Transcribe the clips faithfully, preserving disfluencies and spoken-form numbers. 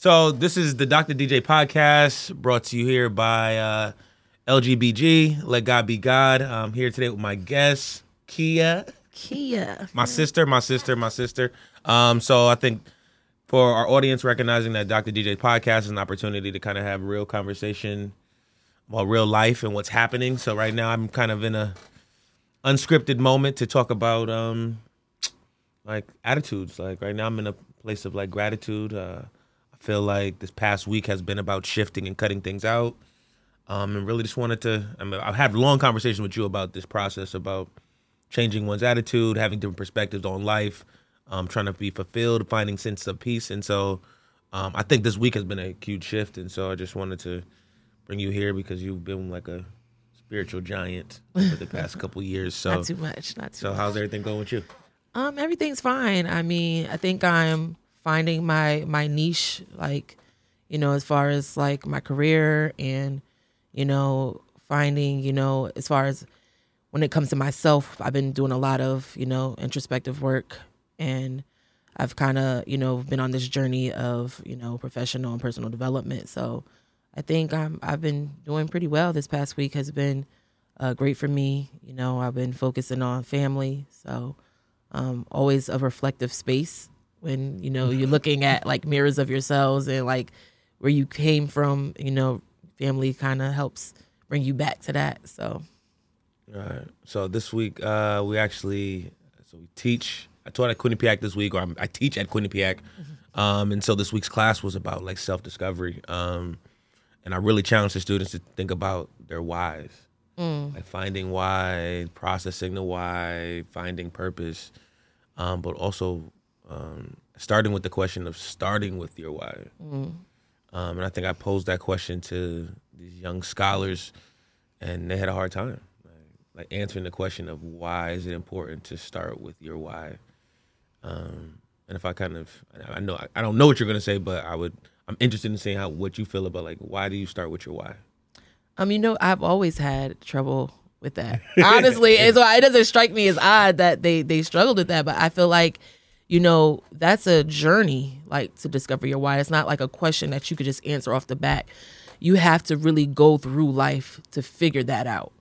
So this is the Doctor D J Podcast brought to you here by uh, L G B G, Let God Be God. I'm here today with my guest, Kia. Kia. My sister, my sister, my sister. Um, so I think for our audience, recognizing that Doctor D J Podcast is an opportunity to kind of have real conversation about real life and what's happening. So right now I'm kind of in a unscripted moment to talk about um, like attitudes. Like right now I'm in a place of like gratitude. Uh, I feel like this past week has been about shifting and cutting things out. Um, and really just wanted to, I mean, I've had a long conversation with you about this process, about changing one's attitude, having different perspectives on life, um, trying to be fulfilled, finding sense of peace. And so um, I think this week has been a huge shift. And so I just wanted to bring you here because you've been like a spiritual giant for the past couple years. So not too much, not too so much. So how's everything going with you? Um, everything's fine. I mean, I think I'm finding my my niche, like, you know, as far as like my career and, you know, finding, you know, as far as when it comes to myself, I've been doing a lot of, you know, introspective work, and I've kind of, you know, been on this journey of, you know, professional and personal development. So I think I'm, I've been doing pretty well. This past week has been uh, great for me. You know, I've been focusing on family. So um, always a reflective space when, you know, you're looking at like mirrors of yourselves and like where you came from, you know, family kind of helps bring you back to that. So. All right. So this week uh, we actually, so we teach, I taught at Quinnipiac this week, or I'm, I teach at Quinnipiac. Mm-hmm. Um, and so this week's class was about like self-discovery. Um, And I really challenge the students to think about their whys, mm. like finding why, processing the why, finding purpose, um, but also um, starting with the question of starting with your why. Mm. Um, and I think I posed that question to these young scholars, and they had a hard time like, like answering the question of why is it important to start with your why. Um, and if I kind of, I know I don't know what you're going to say, but I would. I'm interested in seeing how what you feel about like why do you start with your why? Um, you know, I've always had trouble with that, honestly. yeah. And so it doesn't strike me as odd that they they struggled with that, but I feel like, you know, that's a journey, like to discover your why. It's not like a question that you could just answer off the bat. You have to really go through life to figure that out.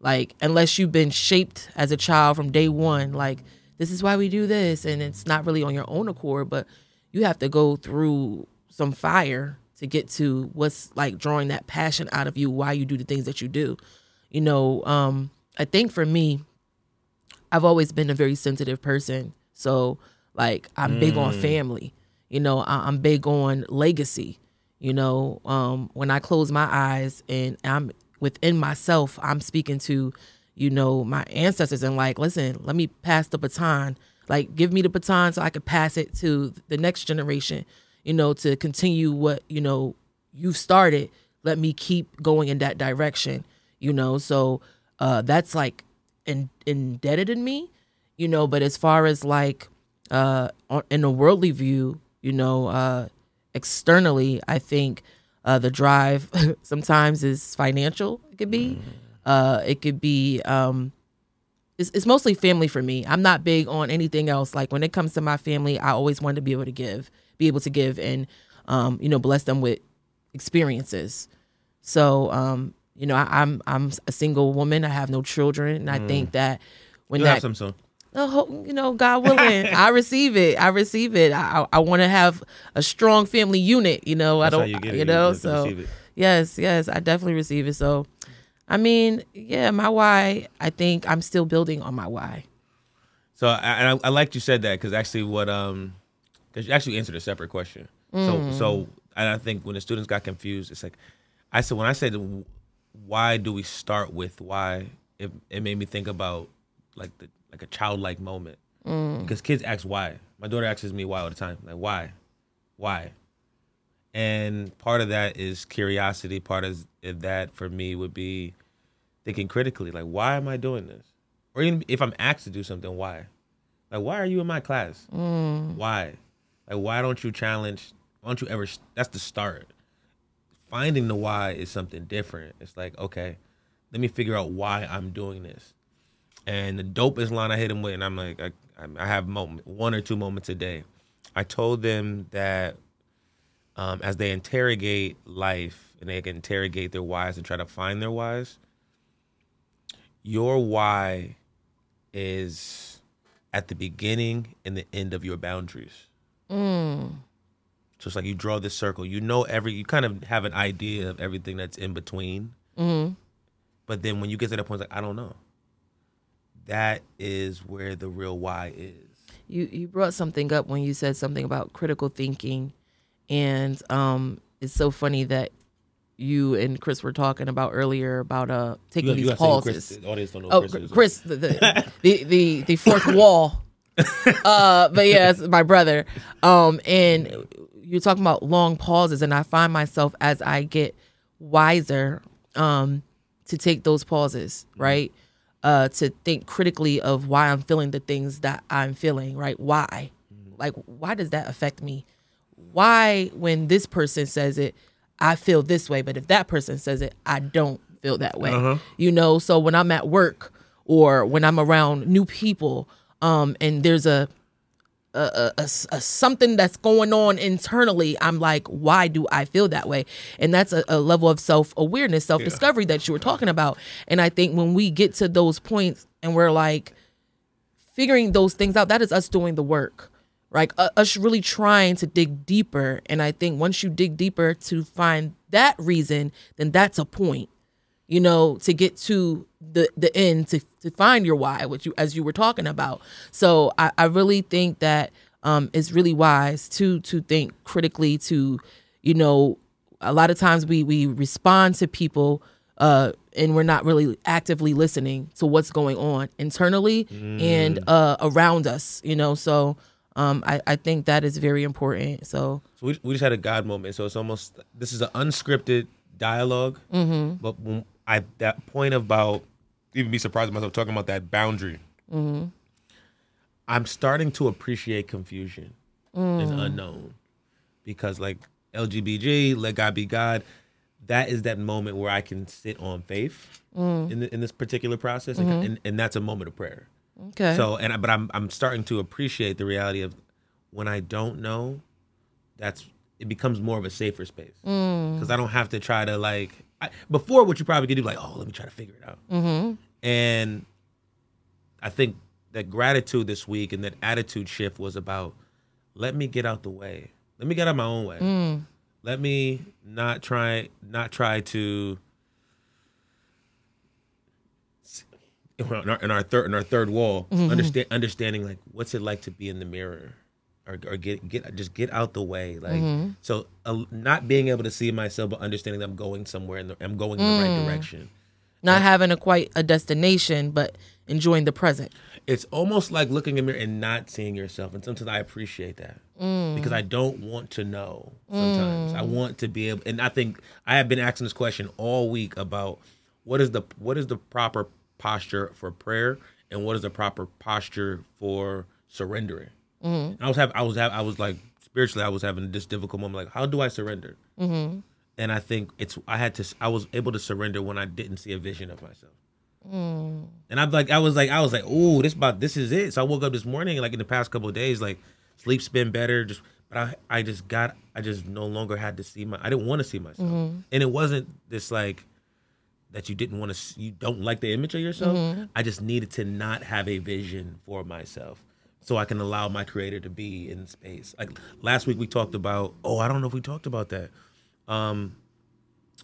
Like unless you've been shaped as a child from day one, like this is why we do this, and it's not really on your own accord, but you have to go through some fire to get to what's like drawing that passion out of you, why you do the things that you do. You know, um, I think for me, I've always been a very sensitive person. So like I'm mm. big on family, you know, I- I'm big on legacy. You know, um, when I close my eyes and I'm within myself, I'm speaking to, you know, my ancestors and like, listen, let me pass the baton, like give me the baton so I could pass it to the next generation. You know, to continue what, you know, you've started, let me keep going in that direction, you know. So uh, that's like in, indebted in me, you know, but as far as like uh, in a worldly view, you know, uh, externally, I think uh, the drive sometimes is financial. It could be, uh, it could be, um, it's, it's mostly family for me. I'm not big on anything else. Like when it comes to my family, I always wanted to be able to give. be able to give and, um, you know, bless them with experiences. So, um, you know, I, I'm I'm a single woman. I have no children. And I mm. think that when You'll that, have some soon. Oh, you know, God willing, I receive it. I receive it. I I want to have a strong family unit, you know. That's I don't, you, you, you know, so yes, yes, I definitely receive it. So, I mean, yeah, my why, I think I'm still building on my why. So I, I, I liked you said that because actually what, um, because you actually answered a separate question. Mm. So, so and I think when the students got confused, it's like, I said, when I said, why do we start with why, it, it made me think about like the like a childlike moment. Mm. Because kids ask why. My daughter asks me why all the time. Like, why? Why? And part of that is curiosity. Part of that for me would be thinking critically, like, why am I doing this? Or even if I'm asked to do something, why? Like, why are you in my class? Mm. Why? Like, why don't you challenge, why don't you ever, that's the start. Finding the why is something different. It's like, okay, let me figure out why I'm doing this. And the dopest line I hit them with, and I'm like, I, I have moment, one or two moments a day. I told them that um, as they interrogate life and they can interrogate their whys and try to find their whys, your why is at the beginning and the end of your boundaries. Mm. So it's like you draw this circle. You know every, you kind of have an idea of everything that's in between. Mm-hmm. But then when you get to that point, it's like, I don't know. That is where the real why is. You you brought something up when you said something about critical thinking. And um, it's so funny that you and Chris were talking about earlier about uh, taking you, these you pauses. Chris, the audience don't know oh, Chris, Chris the, the, the, the, the fourth wall. uh, but yeah, it's my brother. Um, and you're talking about long pauses. And I find myself as I get wiser um, to take those pauses, right? Uh, to think critically of why I'm feeling the things that I'm feeling, right? Why? Like, why does that affect me? Why, when this person says it, I feel this way, but if that person says it, I don't feel that way. Uh-huh. You know, so when I'm at work or when I'm around new people, um, and there's a a, a, a, a something that's going on internally, I'm like, why do I feel that way? And that's a, a level of self-awareness, self-discovery yeah. that you were talking about. And I think when we get to those points and we're like figuring those things out, that is us doing the work. Like us really trying to dig deeper. And I think once you dig deeper to find that reason, then that's a point, you know, to get to the, the end, to, to find your why, which you, as you were talking about. So I, I really think that um, it's really wise to to think critically to, you know, a lot of times we, we respond to people uh, and we're not really actively listening to what's going on internally mm. and uh, around us, you know, so... Um, I, I think that is very important. So, so we, we just had a God moment. So it's almost, this is an unscripted dialogue. Mm-hmm. But when I, that point about, even be surprised at myself talking about that boundary. Mm-hmm. I'm starting to appreciate confusion mm. and unknown. Because like L G B G, let God be God, that is that moment where I can sit on faith mm. in, the, in this particular process. Mm-hmm. and, and, and that's a moment of prayer. Okay. So and but I'm I'm starting to appreciate the reality of when I don't know, that's it becomes more of a safer space because mm. I don't have to try to like I, before what you probably could do like oh let me try to figure it out mm-hmm. and I think that gratitude this week and that attitude shift was about let me get out the way let me get out of my own way mm. let me not try not try to. In our, in our third, in our third wall, mm-hmm. understand, understanding like what's it like to be in the mirror, or, or get get just get out the way. Like mm-hmm. so, uh, not being able to see myself, but understanding that I'm going somewhere and I'm going in mm. the right direction. Not like, having a quite a destination, but enjoying the present. It's almost like looking in the mirror and not seeing yourself. And sometimes I appreciate that mm. because I don't want to know. Sometimes mm. I want to be able, and I think I have been asking this question all week about what is the what is the proper posture for prayer and what is the proper posture for surrendering. Mm-hmm. I was having, I was having, I was like spiritually, I was having this difficult moment. Like, how do I surrender? Mm-hmm. And I think it's, I had to, I was able to surrender when I didn't see a vision of myself. Mm. And I'm like, I was like, I was like, oh, this about, this is it. So I woke up this morning, like in the past couple of days, like sleep's been better. Just, but I, I just got, I just no longer had to see my, I didn't want to see myself. Mm-hmm. And it wasn't this like, that you didn't want to, you don't like the image of yourself. Mm-hmm. I just needed to not have a vision for myself so I can allow my creator to be in space. Like last week we talked about, oh, I don't know if we talked about that. Um,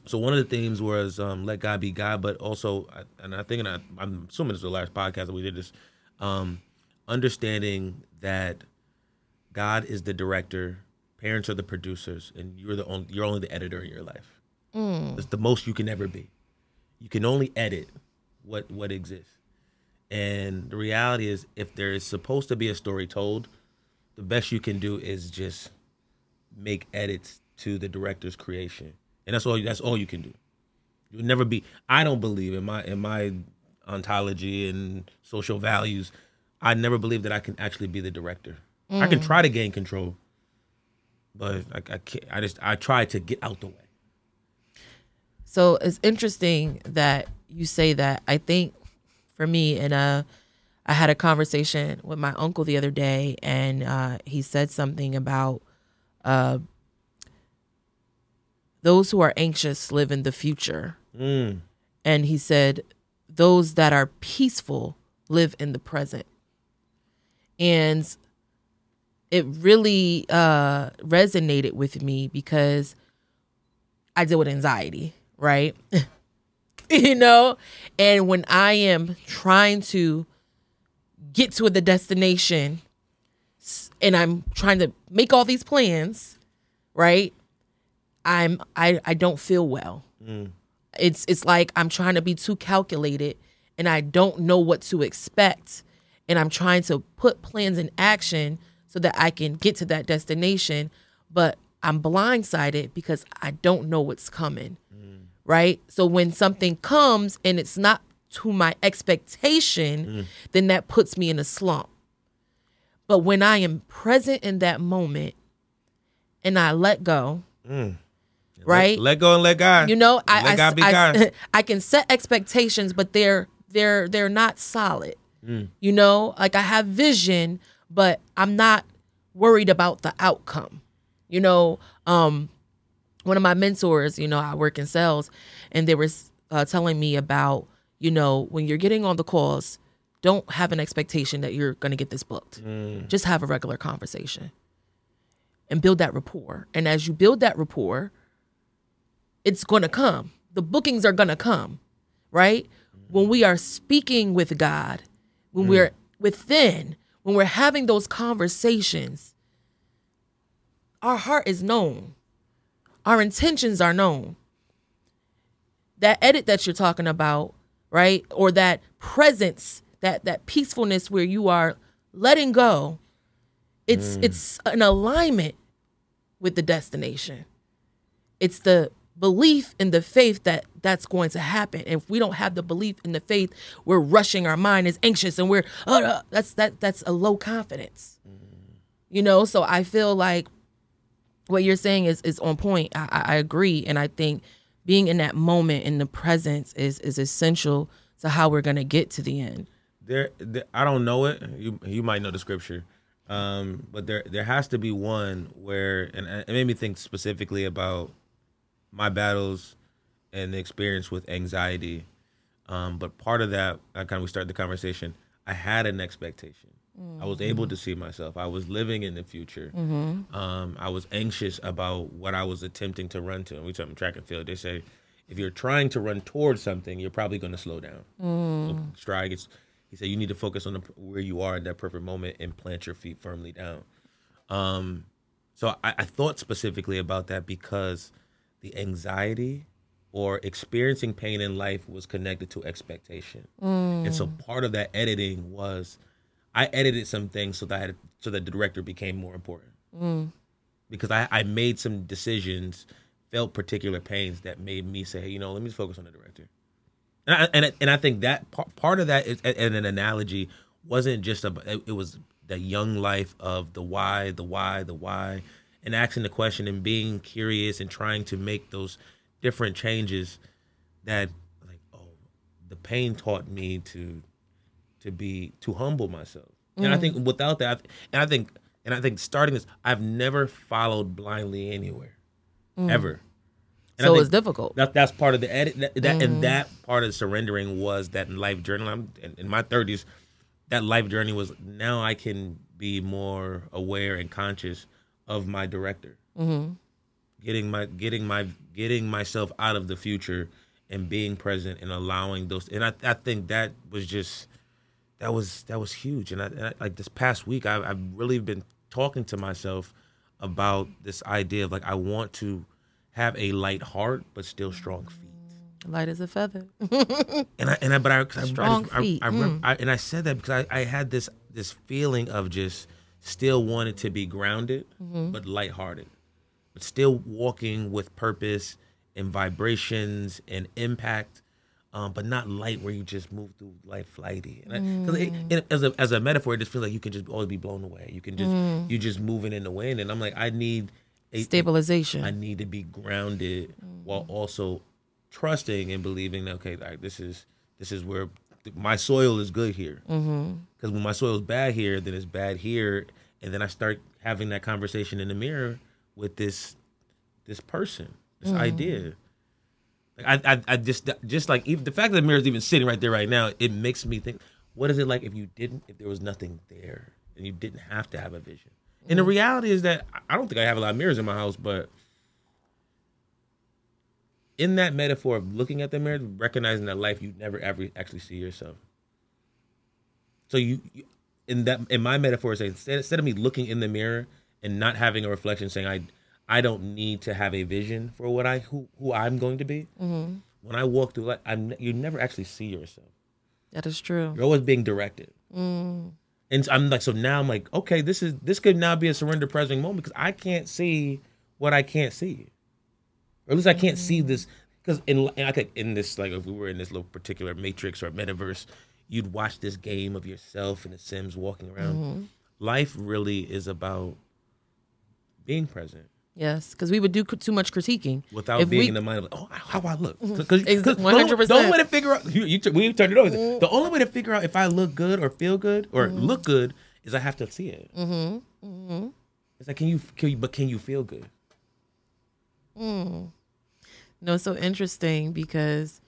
so one of the themes was um, let God be God, but also, and I think, and I, I'm assuming this was the last podcast that we did this, um, understanding that God is the director, parents are the producers, and you're the only, you're only the editor in your life. Mm. It's the most you can ever be. You can only edit what what exists. And the reality is if there is supposed to be a story told, the best you can do is just make edits to the director's creation. And that's all that's all you can do. You'll never be I don't believe in my in my ontology and social values, I never believe that I can actually be the director. Mm. I can try to gain control, but I, I can't I just I try to get out the way. So it's interesting that you say that. I think for me, and uh, I had a conversation with my uncle the other day, and uh, he said something about uh, those who are anxious live in the future. Mm. And he said, those that are peaceful live in the present. And it really uh, resonated with me because I deal with anxiety, right? You know? And when I am trying to get to the destination and I'm trying to make all these plans, right? I'm I, I don't feel well. Mm. It's it's like I'm trying to be too calculated and I don't know what to expect. And I'm trying to put plans in action so that I can get to that destination, but I'm blindsided because I don't know what's coming, mm. right? So when something comes and it's not to my expectation, mm. then that puts me in a slump. But when I am present in that moment and I let go, mm. right? Let, let go and let God. You know, I let I, God be I, God. I, I can set expectations, but they're they're they're not solid. Mm. You know, like I have vision, but I'm not worried about the outcome. You know, um, one of my mentors, you know, I work in sales, and they were uh, telling me about, you know, when you're getting on the calls, don't have an expectation that you're going to get this booked. Mm. Just have a regular conversation and build that rapport. And as you build that rapport, it's going to come. The bookings are going to come, right? Mm. When we are speaking with God, when mm. we're within, when we're having those conversations, our heart is known. Our intentions are known. That edit that you're talking about, right? Or that presence, that that peacefulness where you are letting go. It's mm. it's an alignment with the destination. It's the belief in the faith that that's going to happen. If we don't have the belief in the faith, we're rushing. Our mind is anxious, and we're oh, that's that that's a low confidence. You know, so I feel like what you're saying is, is on point. I, I agree. And I think being in that moment in the presence is, is essential to how we're going to get to the end. There, there, I don't know it. You you might know the scripture. Um, but there there has to be one where, and it made me think specifically about my battles and the experience with anxiety. Um, but part of that, I kind of we started the conversation, I had an expectation. I was able to see myself. I was living in the future. Mm-hmm. Um, I was anxious about what I was attempting to run to. And we talk about track and field. They say, if you're trying to run towards something, you're probably going to slow down. Mm. So Stride gets, he said, you need to focus on the, where you are at that perfect moment and plant your feet firmly down. Um, so I, I thought specifically about that because the anxiety or experiencing pain in life was connected to expectation. Mm. And so part of that editing was, I edited some things so that I had, so that the director became more important mm. because I, I made some decisions, felt particular pains that made me say, hey, you know, let me just focus on the director. And I, and I, and I think that part, part of that is and an analogy wasn't just a, it was the young life of the why, the why, the why, and asking the question and being curious and trying to make those different changes that like, oh, the pain taught me to. to be, to humble myself. And mm. I think without that, and I think, and I think starting this, I've never followed blindly anywhere, mm. ever. And so it's difficult. That, that's part of the edit. That, that, mm. And that part of surrendering was that life journey. I'm in, in my thirties, that life journey was now I can be more aware and conscious of my director. Mm-hmm. Getting my, getting my, getting myself out of the future and being present and allowing those. And I, I think that was just, That was that was huge, and, I, and I, like this past week, I, I've really been talking to myself about this idea of like I want to have a light heart, but still strong feet. Light as a feather. and I and I but I strong I, feet. I, I, mm. I, and I said that because I, I had this this feeling of just still wanting to be grounded, mm-hmm. but lighthearted, but still walking with purpose and vibrations and impact. Um, but not light where you just move through life flighty. And I, mm. it, it, as a as a metaphor, it just feels like you can just always be blown away. You can just mm. you're just moving in the wind. And I'm like, I need a, stabilization. I need to be grounded mm. while also trusting and believing that okay, like this is this is where th- my soil is good here. Because mm-hmm. when my soil is bad here, then it's bad here. And then I start having that conversation in the mirror with this this person. this mm. idea. Like I, I, I just, just like even the fact that the mirror's even sitting right there right now, it makes me think, what is it like if you didn't, if there was nothing there and you didn't have to have a vision? And the reality is that I don't think I have a lot of mirrors in my house, but in that metaphor of looking at the mirror, recognizing that life, you never ever actually see yourself. So you, you in that, in my metaphor, is instead, instead of me looking in the mirror and not having a reflection, saying I, I don't need to have a vision for what I, who, who I'm going to be. Mm-hmm. When I walk through life, I'm, you never actually see yourself. That is true. You're always being directed. Mm. And so I'm like, so now I'm like, okay, this is this could now be a surrender present moment because I can't see what I can't see, or at least I can't mm-hmm. see this. Because in and I could in this like if we were in this little particular matrix or metaverse, you'd watch this game of yourself and the Sims walking around. Mm-hmm. Life really is about being present. Yes, because we would do too much critiquing without if being we... in the mind of like, oh, how I look. Because exactly. one hundred percent. The only way to figure out you, you t- we turned it over. Mm. The only way to figure out if I look good or feel good or mm. look good is I have to see it. Mm-hmm. Mm-hmm. It's like can you, can you but can you feel good? Mm. No, it's so interesting because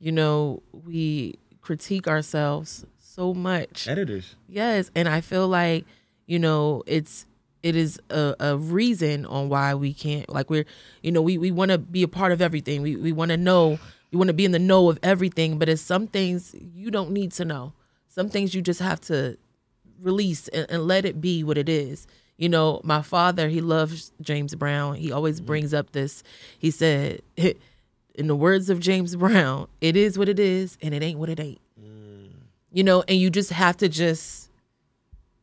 you know we critique ourselves so much. Editors. Yes, and I feel like you know it's. It is a, a reason on why we can't, like we're, you know, we, we want to be a part of everything. We we want to know, we want to be in the know of everything, but it's some things you don't need to know. Some things you just have to release and, and let it be what it is. You know, my father, he loves James Brown. He always brings up this, he said, in the words of James Brown, it is what it is and it ain't what it ain't. Mm. You know, and you just have to just,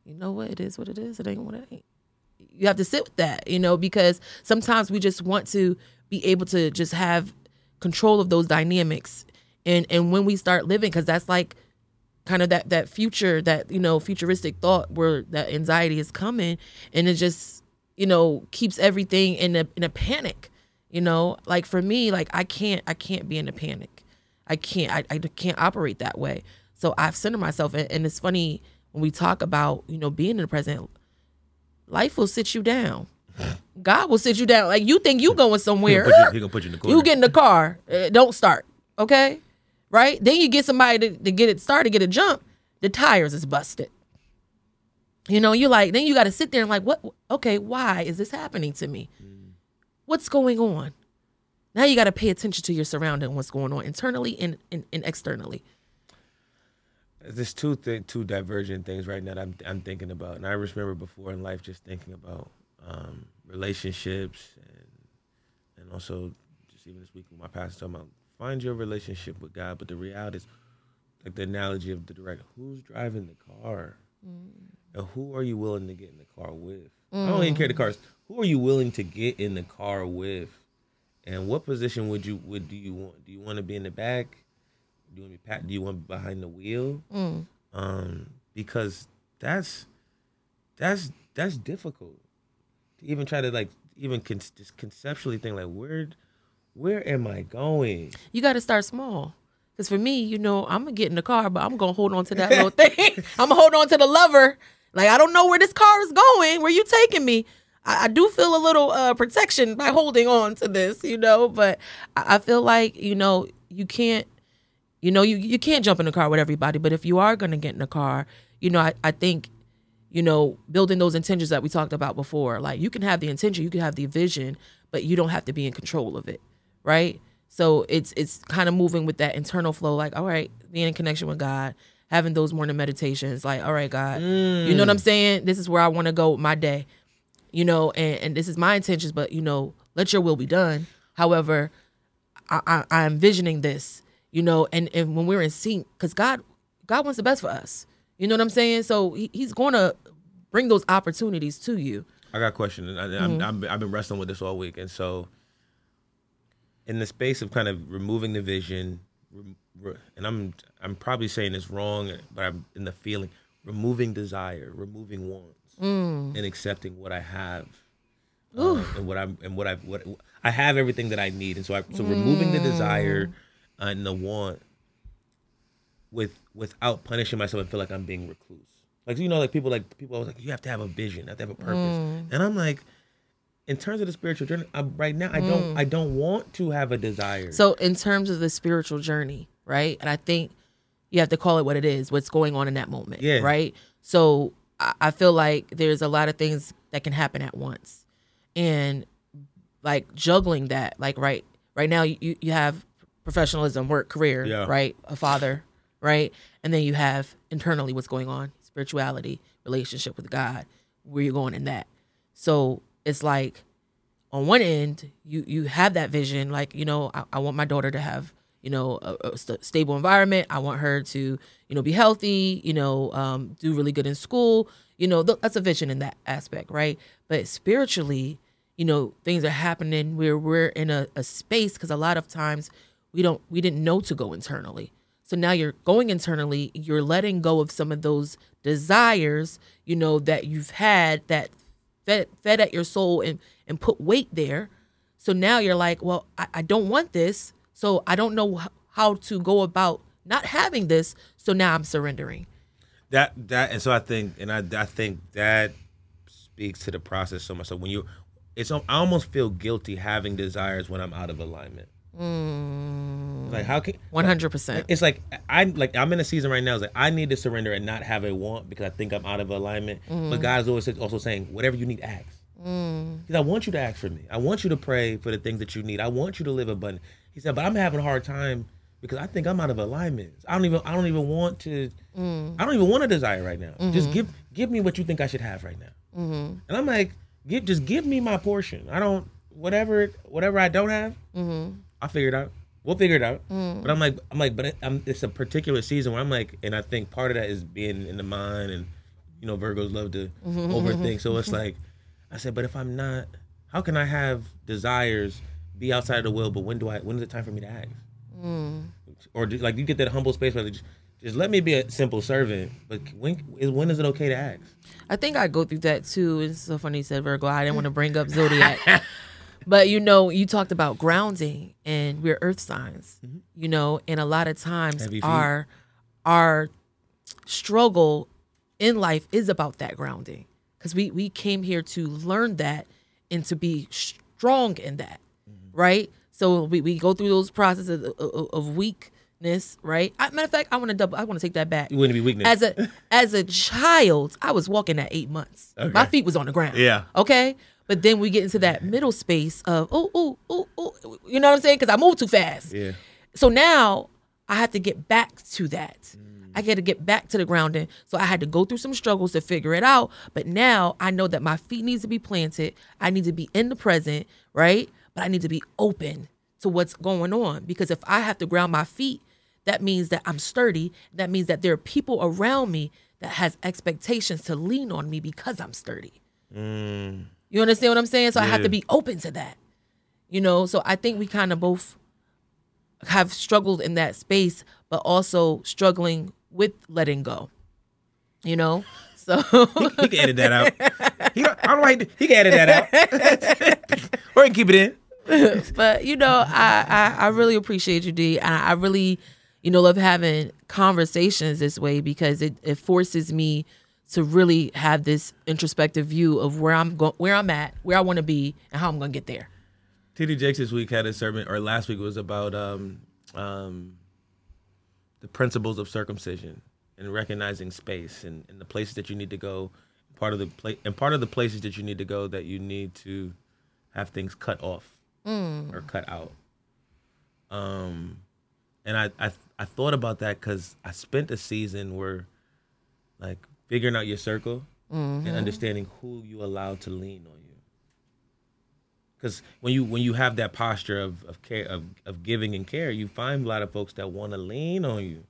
you know what, it is what it is, it ain't what it ain't. You have to sit with that, you know, because sometimes we just want to be able to just have control of those dynamics. And and when we start living, because that's like kind of that, that future, that, you know, futuristic thought where that anxiety is coming. And it just, you know, keeps everything in a in a panic, you know, like for me, like I can't I can't be in a panic. I can't I, I can't operate that way. So I've centered myself. And, and it's funny when we talk about, you know, being in the present. Life will sit you down. God will sit you down. Like you think you going somewhere. He's going to put you in the car. You get in the car. Uh, don't start. Okay? Right? Then you get somebody to, to get it started, get a jump. The tires is busted. You know, you're like, then you got to sit there and like, what? Okay, why is this happening to me? Mm. What's going on? Now you got to pay attention to your surrounding, what's going on internally and, and, and externally. There's two th- two divergent things right now that I'm I'm thinking about, and I remember before in life just thinking about um, relationships, and and also just even this week with my pastor talking about find your relationship with God. But the reality is, like the analogy of the director, who's driving the car, mm. and who are you willing to get in the car with? Mm. I don't even care the cars. Who are you willing to get in the car with, and what position would you would do you want? Do you want to be in the back? Do you want to be pat? Do you want to be behind the wheel? Mm. Um, because that's that's that's difficult to even try to like even con- just conceptually think like where where am I going? You got to start small. Because for me, you know, I'm gonna get in the car, but I'm gonna hold on to that little thing. I'm gonna hold on to the lover. Like I don't know where this car is going. Where you taking me? I, I do feel a little uh, protection by holding on to this, you know. But I, I feel like you know you can't. You know, you, you can't jump in the car with everybody, but if you are going to get in the car, you know, I, I think, you know, building those intentions that we talked about before, like you can have the intention, you can have the vision, but you don't have to be in control of it, right? So it's it's kind of moving with that internal flow, like, all right, being in connection with God, having those morning meditations, like, all right, God, mm. you know what I'm saying? This is where I want to go with my day, you know, and, and this is my intentions, but, you know, let your will be done. However, I, I, I'm envisioning this. You know, and, and when we're in sync, because God God wants the best for us. You know what I'm saying? So he, he's going to bring those opportunities to you. I got a question, and I, mm-hmm. I'm, I'm, I've been wrestling with this all week. And so in the space of kind of removing the vision, and I'm I'm probably saying this wrong, but I'm in the feeling, removing desire, removing wants, mm. and accepting what I have. Um, and what I'm and what I what I have everything that I need. And so I, so mm. removing the desire and the want with without punishing myself and feel like I'm being recluse. Like, you know, like people like people always like, you have to have a vision, you have to have a purpose. Mm. And I'm like, in terms of the spiritual journey, I'm, right now, I don't, mm. I don't want to have a desire. So in terms of the spiritual journey, right? And I think you have to call it what it is, what's going on in that moment, yeah. right? So I, I feel like there's a lot of things that can happen at once. And like juggling that, like right right now, you, you have professionalism, work, career, yeah. right? A father, right? And then you have internally what's going on, spirituality, relationship with God, where you're going in that. So it's like on one end, you, you have that vision, like, you know, I, I want my daughter to have, you know, a, a st- stable environment. I want her to, you know, be healthy, you know, um, do really good in school. You know, th- that's a vision in that aspect, right? But spiritually, you know, things are happening where we're in a, a space, because a lot of times we don't, we didn't know to go internally. So now you're going internally, you're letting go of some of those desires, you know, that you've had that fed, fed at your soul and, and put weight there. So now you're like, well, I, I don't want this. So I don't know how to go about not having this. So now I'm surrendering. That, that, and so I think, and I, I think that speaks to the process so much. So when you, it's, I almost feel guilty having desires when I'm out of alignment. Mm. Like how can one hundred percent like, it's like I'm like I'm in a season right now. It's like I need to surrender and not have a want because I think I'm out of alignment. Mm. But God is always also saying whatever you need, ask. Mm. Because I want you to ask for me. I want you to pray for the things that you need. I want you to live abundant. He said, but I'm having a hard time because I think I'm out of alignment. I don't even I don't even want to. Mm. I don't even want a desire right now. Mm-hmm. Just give give me what you think I should have right now. Mm-hmm. And I'm like, give, just give me my portion. I don't whatever whatever I don't have. Mm-hmm. I figured out. We'll figure it out. Mm. But I'm like, I'm like, but I'm, it's a particular season where I'm like, and I think part of that is being in the mind, and you know, Virgos love to mm-hmm. overthink. So it's like, I said, but if I'm not, how can I have desires be outside of the will? But when do I? When is it time for me to act? Mm. Or do, like, you get that humble space where just, just let me be a simple servant. But when when is it okay to act? I think I go through that too. It's so funny you said Virgo. I didn't want to bring up zodiac. But, you know, you talked about grounding, and we're earth signs, mm-hmm. you know, and a lot of times our our struggle in life is about that grounding, because we, we came here to learn that and to be strong in that, mm-hmm. right? So we, we go through those processes of, of, of weakness, right? I, matter of fact, I want to double. I want to take that back. You wouldn't be weakness. As a, as a child, I was walking at eight months. Okay. My feet was on the ground. Yeah. Okay. But then we get into that middle space of, oh, oh, oh, oh, you know what I'm saying? Because I moved too fast. Yeah. So now I have to get back to that. Mm. I got to get back to the grounding. So I had to go through some struggles to figure it out. But now I know that my feet needs to be planted. I need to be in the present, right? But I need to be open to what's going on. Because if I have to ground my feet, that means that I'm sturdy. That means that there are people around me that has expectations to lean on me because I'm sturdy. Mm. You understand what I'm saying? So yeah. I have to be open to that, you know? So I think we kind of both have struggled in that space, but also struggling with letting go, you know? So he, he can edit that out. He, I don't like, he can edit that out. Or he can keep it in. But, you know, I, I, I really appreciate you, D. I, I really, you know, love having conversations this way, because it, it forces me to really have this introspective view of where I'm go- where I'm at, where I want to be, and how I'm going to get there. T D. Jakes this week had a sermon, or last week was about um, um, the principles of circumcision and recognizing space and, and the places that you need to go. Part of the pla- and part of the places that you need to go that you need to have things cut off mm. or cut out. Um, and I, I I thought about that because I spent a season where, like, figuring out your circle mm-hmm. and understanding who you allow to lean on you. Because when you when you have that posture of of care of, of giving and care, you find a lot of folks that want to lean on you,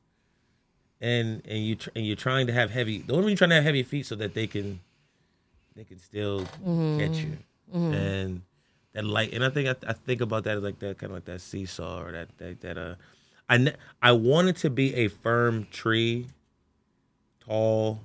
and and you and you're trying to have heavy. The only reason you're trying to have heavy feet so that they can they can still mm-hmm. catch you mm-hmm. and that light. And I think I, I think about that as like that kind of like that seesaw or that that, that uh I ne- I wanted to be a firm tree, tall,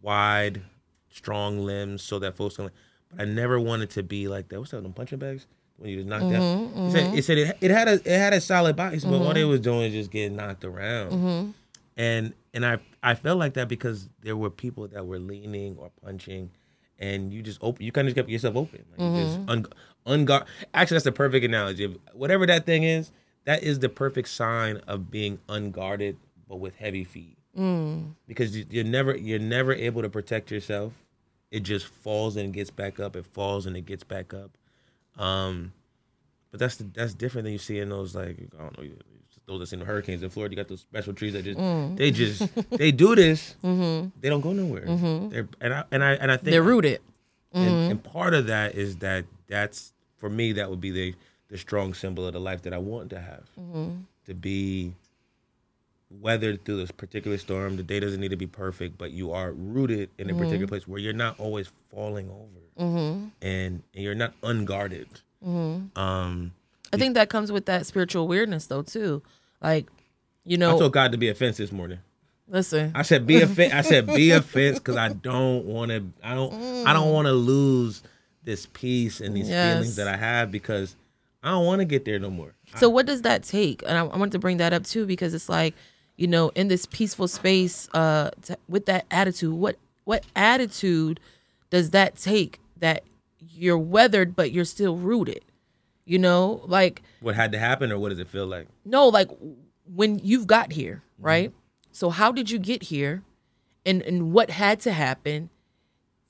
wide, strong limbs so that folks can, but I never wanted to be like that. What's that, them punching bags? When you just knocked mm-hmm, out. Mm-hmm. It said, it, said it, it, had a, it had a solid body, mm-hmm. but all they was doing is just getting knocked around. Mm-hmm. And and I I felt like that because there were people that were leaning or punching and you just open. You kind of just kept yourself open. Like mm-hmm. just un, unguard. Actually, that's the perfect analogy. Whatever that thing is, that is the perfect sign of being unguarded, but with heavy feet. Mm. Because you're never you're never able to protect yourself. It just falls and it gets back up. It falls and it gets back up. Um, but that's the, that's different than you see in those, like, I don't know, those that seen the hurricanes in Florida. You got those special trees that just mm. they just they do this. Mm-hmm. They don't go nowhere. Mm-hmm. They're and I and I and I think they're rooted. Mm-hmm. And, and part of that is that that's for me that would be the the strong symbol of the life that I want to have, mm-hmm. to be weathered through this particular storm. The day doesn't need to be perfect, but you are rooted in a mm-hmm. particular place where you're not always falling over, mm-hmm. and, and you're not unguarded. Mm-hmm. Um, I think that comes with that spiritual weirdness, though, too. Like, you know, I told God to be a fence this morning. Listen, I said be a fence. I said be a fence because I don't want to. I don't. Mm. I don't want to lose this peace and these yes. feelings that I have because I don't want to get there no more. So I, what does that take? And I, I want to bring that up too because it's like, you know, in this peaceful space, uh, t- with that attitude, what what attitude does that take that you're weathered but you're still rooted? You know, like what had to happen, or what does it feel like? No, like when you've got here, right? Mm-hmm. So how did you get here, and and what had to happen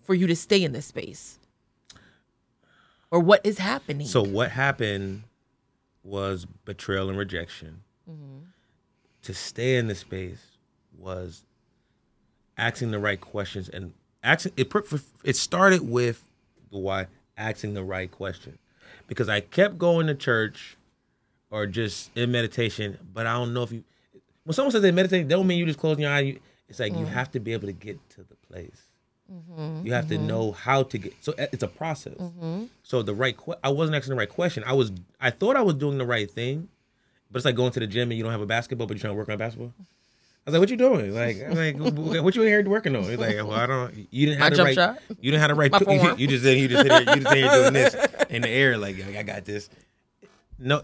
for you to stay in this space, or what is happening? So what happened was betrayal and rejection. Mm-hmm. To stay in this space was asking the right questions, and asking it. It started with the why, asking the right question. Because I kept going to church or just in meditation, but I don't know if you... When someone says they meditate, they don't mean you just closing your eye. It's like mm-hmm. you have to be able to get to the place. Mm-hmm. You have mm-hmm. to know how to get... So it's a process. Mm-hmm. So the right... Que- I wasn't asking the right question. I was. I thought I was doing the right thing, but it's like going to the gym and you don't have a basketball, but you're trying to work on basketball. I was like, what you doing? Like, I'm like, what you in here working on? He's like, well, I don't, you didn't have the right, shot. you didn't have the right, you, you just did, you just did, you just did doing this in the air. Like, I got this. No,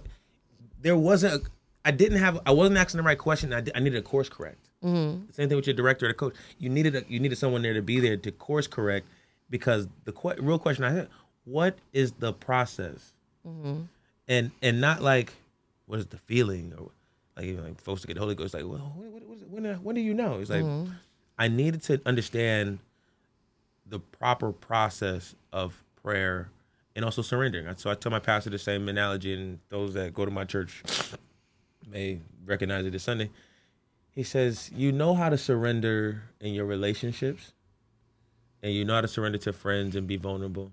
there wasn't, a, I didn't have, I wasn't asking the right question. I, did, I needed a course correct. Mm-hmm. Same thing with your director or the coach. You needed, a, you needed someone there to be there to course correct because the qu- real question I had, what is the process? Mm-hmm. And, and not like, what is the feeling or like even like folks to get the Holy Ghost, like, well, what, what is it? When, when do you know? It's like, mm-hmm. I needed to understand the proper process of prayer and also surrendering. So I tell my pastor the same analogy, and those that go to my church may recognize it this Sunday. He says, you know how to surrender in your relationships, and you know how to surrender to friends and be vulnerable.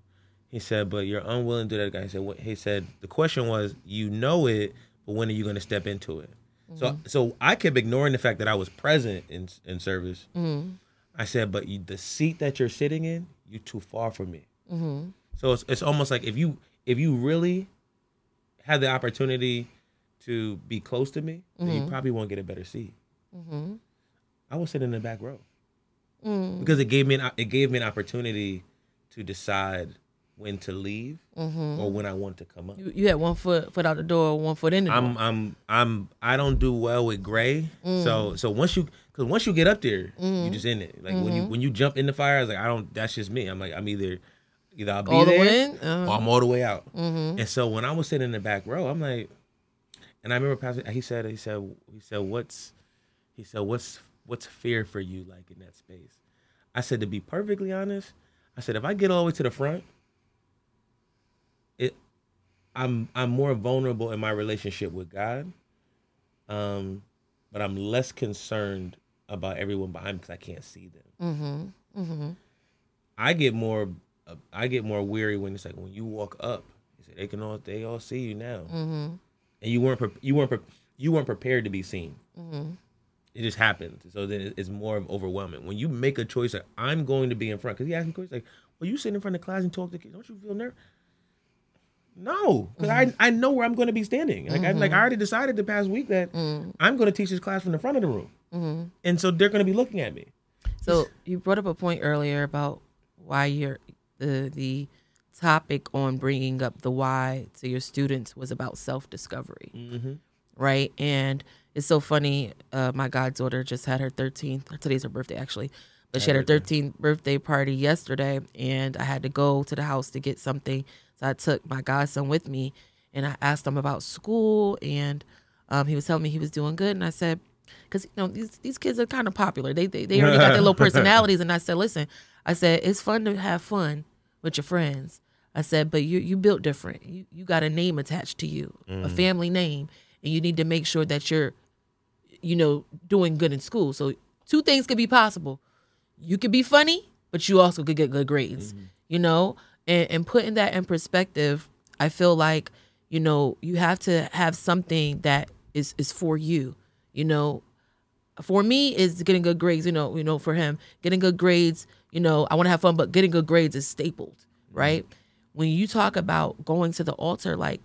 He said, but you're unwilling to do that. Guy. He said, what? He said, the question was, you know it, but when are you going to step into it? So so I kept ignoring the fact that I was present in, in service. Mm-hmm. I said, but you, the seat that you're sitting in, you're too far from me. Mm-hmm. So it's it's almost like if you if you really had the opportunity to be close to me, mm-hmm. then you probably won't get a better seat. Mm-hmm. I was sitting in the back row mm-hmm. because it gave me an, it gave me an opportunity to decide when to leave mm-hmm. or when I want to come up. You, you had one foot foot out the door, one foot in the door. I'm I'm I'm I don't do well with gray. Mm. So so once you cuz once you get up there, mm. you just in it. Like mm-hmm. when you when you jump in the fire, I was like I don't that's just me. I'm like I'm either either I'll be all there the way in? Uh-huh. or I'm all the way out. Mm-hmm. And so when I was sitting in the back row, I'm like and I remember Pastor he said he said he said what's he said what's what's fear for you like in that space. I said to be perfectly honest, I said if I get all the way to the front, It, I'm I'm more vulnerable in my relationship with God, um, but I'm less concerned about everyone behind me because I can't see them. Mm-hmm. Mm-hmm. I get more uh, I get more weary when it's like when you walk up, you say, they can all they all see you now, mm-hmm. and you weren't pre- you weren't pre- you weren't prepared to be seen. Mm-hmm. It just happens. So then it's more of overwhelming when you make a choice that like, I'm going to be in front because he asked me questions like, well, you sit in front of the class and talk to kids, don't you feel nervous? No, because mm-hmm. I I know where I'm going to be standing. Like, mm-hmm. I, like I already decided the past week that mm-hmm. I'm going to teach this class from the front of the room. Mm-hmm. And so they're going to be looking at me. So you brought up a point earlier about why you're the, the topic on bringing up the why to your students was about self-discovery, mm-hmm. right? And it's so funny. Uh, my goddaughter just had her thirteenth. Today's her birthday, actually. But she had her thirteenth birthday party yesterday, and I had to go to the house to get something. So I took my godson with me, and I asked him about school, and um, he was telling me he was doing good. And I said, because, you know, these, these kids are kind of popular. They, they they already got their little personalities. And I said, listen, I said, it's fun to have fun with your friends. I said, but you you built different. You, you got a name attached to you, mm. a family name, and you need to make sure that you're, you know, doing good in school. So two things could be possible. You could be funny, but you also could get good grades, mm-hmm. you know, and, and putting that in perspective, I feel like, you know, you have to have something that is, is for you, you know. For me is getting good grades, you know, you know, for him getting good grades, you know, I want to have fun, but getting good grades is stapled, right? Mm-hmm. When you talk about going to the altar, like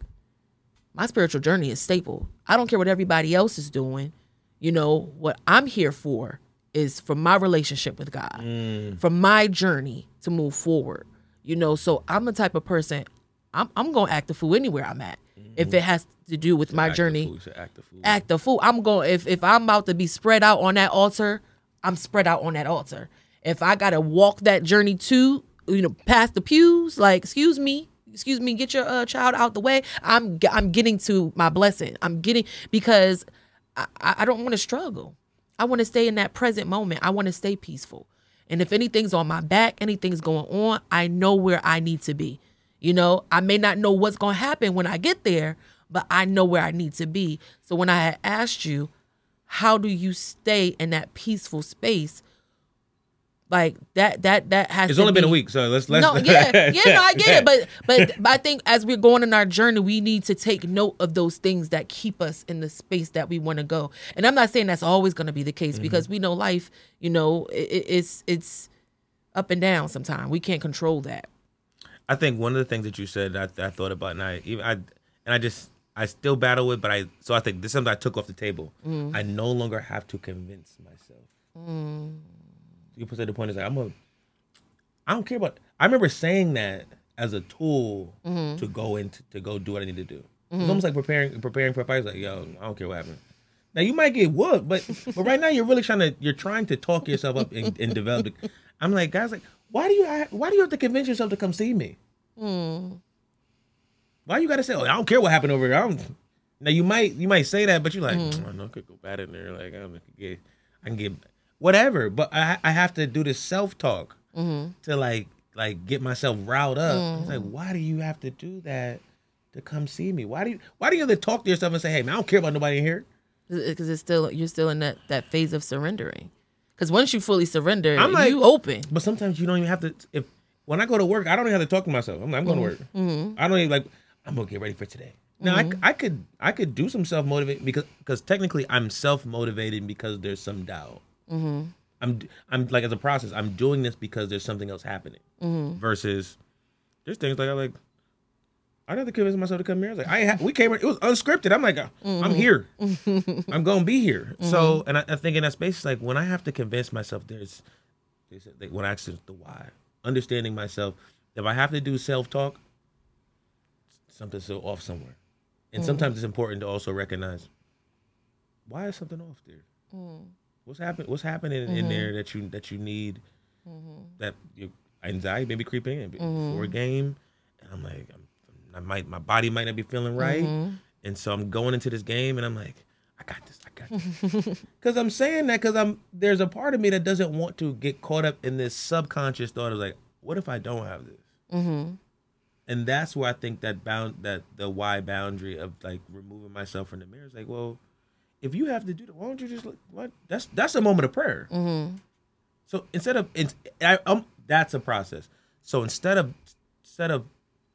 my spiritual journey is stapled. I don't care what everybody else is doing. You know, what I'm here for is for my relationship with God, mm. for my journey to move forward. You know, so I'm the type of person, I'm, I'm going to act the fool anywhere I'm at. If it has to do with my journey, act the fool. Act the fool. I'm going, if, if I'm about to be spread out on that altar, I'm spread out on that altar. If I got to walk that journey to, you know, past the pews, like, excuse me, excuse me, get your uh, child out the way. I'm, I'm getting to my blessing. I'm getting, because I, I don't want to struggle. I want to stay in that present moment. I want to stay peaceful. And if anything's on my back, anything's going on, I know where I need to be. You know, I may not know what's going to happen when I get there, but I know where I need to be. So when I had asked you, how do you stay in that peaceful space? Like that, that, that has it's to only be, been a week. So let's, let's, no, yeah, yeah, no, I get it. But, but I think as we're going in our journey, we need to take note of those things that keep us in the space that we want to go. And I'm not saying that's always going to be the case, mm-hmm. because we know life, you know, it, it's, it's up and down sometimes. We can't control that. I think one of the things that you said that I, I thought about, and I even I and I just I still battle with, but I so I think this is something I took off the table. Mm. I no longer have to convince myself. Mm. You put that the point is like I'm a I don't care about. I remember saying that as a tool mm-hmm. to go into to go do what I need to do. Mm-hmm. It's almost like preparing preparing for a fight. It's like, yo, I don't care what happened. Now you might get whooped, but but right now you're really trying to you're trying to talk yourself up and, and develop. The, I'm like, guys, like. Why do you why do you have to convince yourself to come see me? Mm. Why you gotta say, oh, I don't care what happened over here. I don't. Now you might you might say that, but you're like, mm. oh, no, I could go bad in there. Like I can get I can get whatever. But I I have to do this self talk mm-hmm. to like like get myself riled up. Mm. It's like, why do you have to do that to come see me? Why do you why do you have to talk to yourself and say, hey, man, I don't care about nobody in here? Because it's still you're still in that, that phase of surrendering. Because once you fully surrender, I'm like, you open. But sometimes you don't even have to. If when I go to work, I don't even have to talk to myself. I'm like, I'm going mm-hmm. to work. Mm-hmm. I don't even like. I'm gonna get ready for today. Now mm-hmm. I, I could I could do some self motivated because because technically I'm self motivated because there's some doubt. Mm-hmm. I'm I'm like as a process. I'm doing this because there's something else happening. Mm-hmm. Versus there's things like I like. I don't have to convince myself to come here. I was like, I ain't ha- we came. It was unscripted. I'm like, mm-hmm. I'm here. I'm gonna be here. Mm-hmm. So, and I, I think in that space, it's like when I have to convince myself, there's, there's like, when I ask the why, understanding myself. If I have to do self talk, something's so off somewhere, and mm-hmm. sometimes it's important to also recognize why is something off there. Mm-hmm. What's happening? What's happening mm-hmm. in there that you that you need? Mm-hmm. That your anxiety may be creeping in mm-hmm. before a game, and I'm like. I'm I might, my body might not be feeling right. Mm-hmm. And so I'm going into this game and I'm like, I got this, I got this. Because I'm saying that because I'm there's a part of me that doesn't want to get caught up in this subconscious thought of like, what if I don't have this? Mm-hmm. And that's where I think that bound that the why boundary of like removing myself from the mirror is like, well, if you have to do that, why don't you just, what? That's that's a moment of prayer. Mm-hmm. So instead of, it's, I, um, that's a process. So instead of, instead of,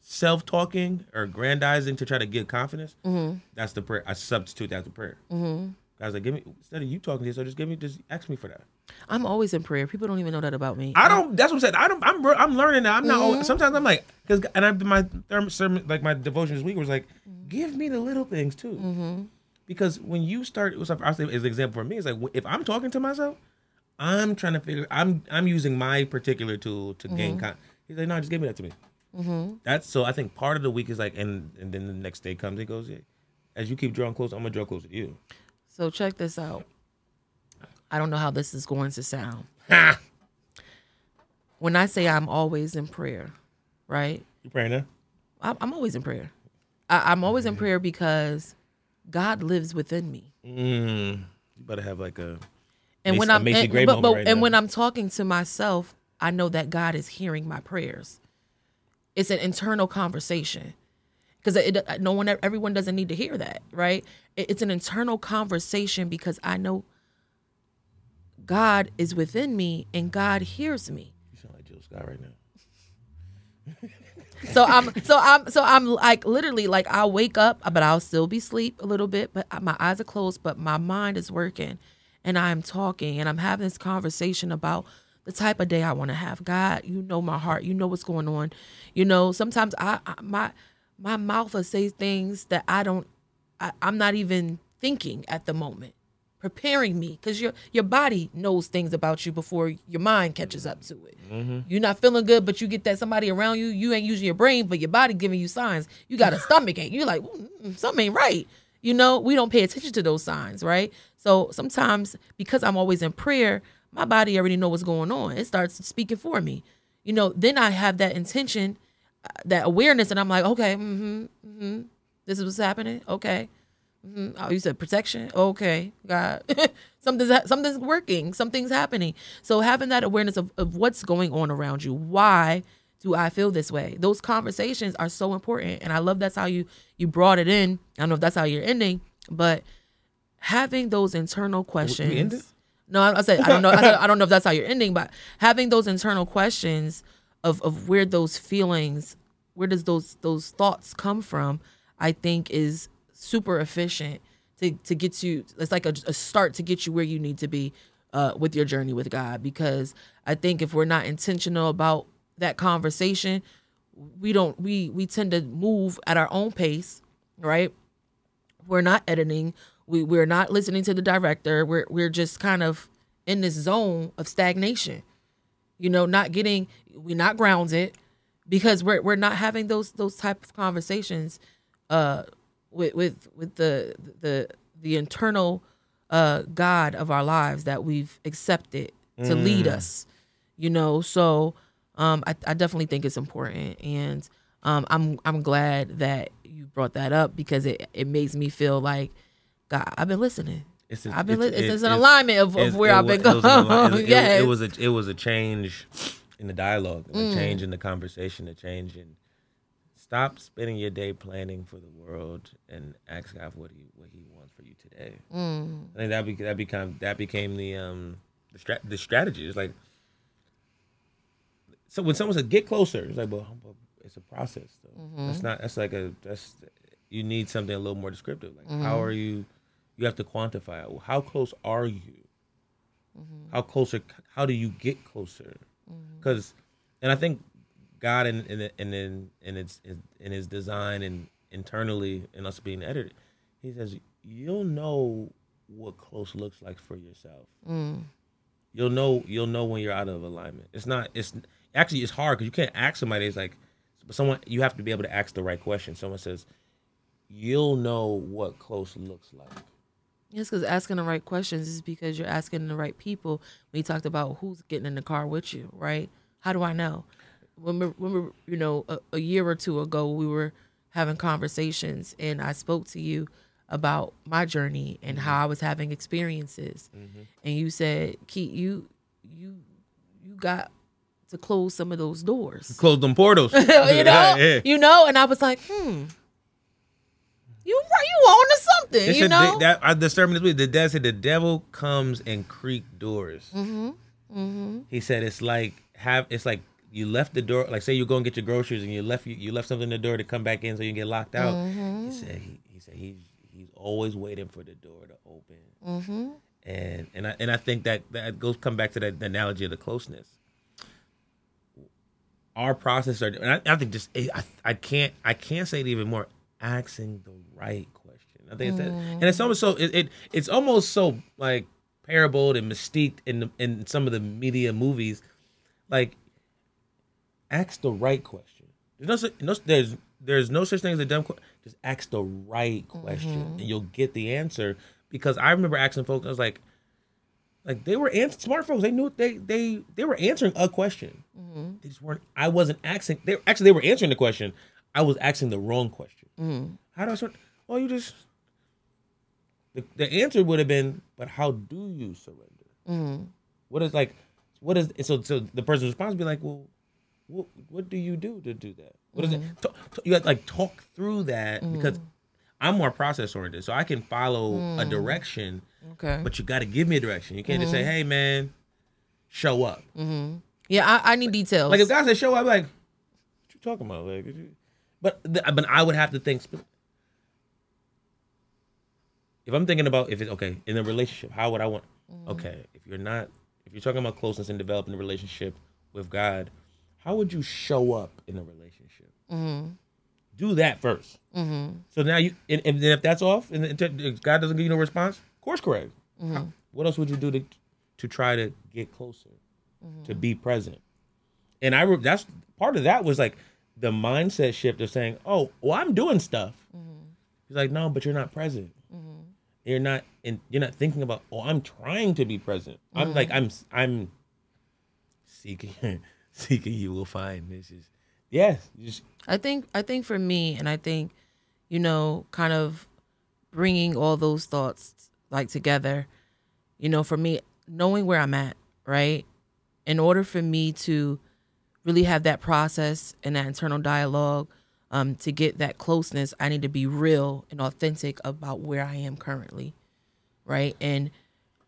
self-talking or aggrandizing to try to get confidence, mm-hmm. that's the prayer. I substitute that to prayer. Mm-hmm. I was like, give me, instead of you talking to yourself, just give me, just ask me for that. I'm always in prayer. People don't even know that about me. I don't, that's what I'm saying. I don't, I'm I'm learning that. I'm not, mm-hmm. always, sometimes I'm like, because, and I, my sermon, like my devotion this week was like, give me the little things too. Mm-hmm. Because when you start, I'll say as an example for me, it's like, if I'm talking to myself, I'm trying to figure, I'm I'm using my particular tool to mm-hmm. gain confidence. He's like, no, just give me that to me. Mm-hmm. That's so I think part of the week is like and, and then the next day comes and goes, yeah, as you keep drawing closer, I'm gonna draw closer to you. So check this out. I don't know how this is going to sound. when I say I'm always in prayer, right? You praying now? I, I'm always in prayer. I, I'm always mm. in prayer because God lives within me. Mm. You better have like a and Macy, when I'm and, Gray but, but, right and when I'm talking to myself, I know that God is hearing my prayers. It's an internal conversation because it, no one, everyone doesn't need to hear that, right? It, it's an internal conversation because I know God is within me and God hears me. You sound like Jill Scott right now. So I'm, so I'm, so I'm like literally like I'll wake up, but I'll still be asleep a little bit, but my eyes are closed, but my mind is working and I'm talking and I'm having this conversation about the type of day I want to have. God, you know my heart, you know what's going on. You know, sometimes I, I my, my mouth will say things that I don't, I, I'm not even thinking at the moment, preparing me. Cause your, your body knows things about you before your mind catches up to it. Mm-hmm. You're not feeling good, but you get that somebody around you, you ain't using your brain, but your body giving you signs. You got a stomach ache. You're like, something ain't right. You know, we don't pay attention to those signs. Right. So sometimes because I'm always in prayer, my body already know what's going on. It starts speaking for me. You know, then I have that intention, uh, that awareness, and I'm like, okay, mm-hmm, mm-hmm, this is what's happening. Okay. Mm-hmm. Oh, you said protection? Okay, God. something's, something's working. Something's happening. So having that awareness of, of what's going on around you. Why do I feel this way? Those conversations are so important, and I love that's how you, you brought it in. I don't know if that's how you're ending, but having those internal questions. We ended? No, I, I said I don't know. I, said, I don't know if that's how you're ending, but having those internal questions of, of where those feelings, where does those those thoughts come from, I think is super efficient to, to get you. It's like a, a start to get you where you need to be uh, with your journey with God. Because I think if we're not intentional about that conversation, we don't. We we tend to move at our own pace, right? We're not editing. We we're not listening to the director. We're we're just kind of in this zone of stagnation, you know, not getting, we're not grounded because we're we're not having those those type of conversations uh with with, with the the the internal uh God of our lives that we've accepted to mm. lead us, you know. So um I, I definitely think it's important, and um I'm I'm glad that you brought that up because it, it makes me feel like God, I've been listening. It's, a, I've been it's, li- it's, it's an it's, alignment of, of where I've was, been going. It was, an, it, yeah. it, it was a it was a change in the dialogue, a mm. change in the conversation, a change in. Stop spending your day planning for the world and ask God what he what he wants for you today. Mm. I think that be, that become that became the um the, stra- the strategy. It's like so when someone says get closer, it's like well it's a process though. Mm-hmm. That's not that's like a that's you need something a little more descriptive. Like mm-hmm. how are you? You have to quantify it. How close are you? Mm-hmm. How closer? How do you get closer? Because, mm-hmm. and I think God in in in in, in, its, in His design and internally in us being edited, He says you'll know what close looks like for yourself. Mm. You'll know you'll know when you're out of alignment. It's not. It's actually it's hard because you can't ask somebody. It's like someone you have to be able to ask the right question. Someone says you'll know what close looks like. Yes, because asking the right questions is because you're asking the right people. We talked about who's getting in the car with you, right? How do I know? When we, when we you know, a, a year or two ago, we were having conversations, and I spoke to you about my journey and mm-hmm. how I was having experiences, mm-hmm. and you said, "Keith, you, you, you got to close some of those doors, close them portals." you know, yeah, yeah. you know, and I was like, "Hmm." You you on to something, it's you a, know? That, that, the sermon this week, the, that said, the devil comes and creak doors. Mm-hmm. Mm-hmm. He said it's like have it's like you left the door, like say you go and get your groceries and you left you, you left something in the door to come back in so you can get locked out. Mm-hmm. He said he, he said he's he's always waiting for the door to open. Mm-hmm. And and I and I think that, that goes come back to that the analogy of the closeness. Our process are, and I, I think just I I can't I can't say it even more. Asking the right question, I think, mm. it's that, and it's almost so it, it it's almost so like parabled and mystique in the, in some of the media movies. Like, ask the right question. There's no, no there's there's no such thing as a dumb question. Just ask the right question, mm-hmm. and you'll get the answer. Because I remember asking folks, I was like, Like they were answering smartphones. They knew they they they were answering a question. Mm-hmm. They just weren't. I wasn't asking. They actually they were answering the question. I was asking the wrong question. Mm-hmm. How do I start? Well, you just the, the answer would have been, but how do you surrender? Mm-hmm. What is like? What is so? So the person's response would be like, well, what what do you do to do that? What mm-hmm. is it? Talk, you have to like talk through that mm-hmm. because I'm more process oriented, so I can follow mm. a direction. Okay, but you got to give me a direction. You can't mm-hmm. just say, "Hey, man, show up." Mm-hmm. Yeah, I, I need like, details. Like if guys say show up, I'm like, what you talking about? Like, but the, but I would have to think. If I'm thinking about if it's okay in a relationship, how would I want? Mm-hmm. Okay, if you're not, if you're talking about closeness and developing a relationship with God, how would you show up in a relationship? Mm-hmm. Do that first. Mm-hmm. So now you, and, and then if that's off, and if God doesn't give you no response, course correct. Mm-hmm. How, what else would you do to, to try to get closer, mm-hmm. to be present? And I, re, that's part of that was like the mindset shift of saying, "Oh, well, I'm doing stuff." Mm-hmm. He's like, "No, but you're not present. Mm-hmm. You're not, and you're not thinking about. Oh, I'm trying to be present. Mm-hmm. I'm like, I'm, I'm seeking, seeking. You will find this is." Yes. I think I think for me, and I think, you know, kind of bringing all those thoughts like together, you know, for me, knowing where I'm at, right? In order for me to really have that process and that internal dialogue, um, to get that closeness, I need to be real and authentic about where I am currently, right? And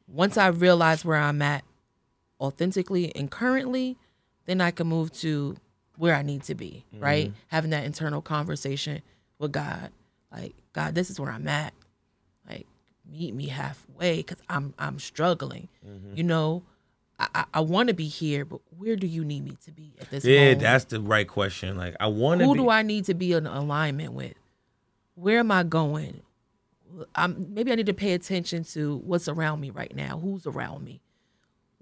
once I realize where I'm at authentically and currently, then I can move to where I need to be, right? Mm-hmm. Having that internal conversation with God, like, God, this is where I'm at. Like, meet me halfway because I'm I'm struggling. Mm-hmm. You know, I, I want to be here, but where do you need me to be at this yeah, moment? Yeah, that's the right question. Like, I want to. Who be- do I need to be in alignment with? Where am I going? I'm, maybe I need to pay attention to what's around me right now. Who's around me?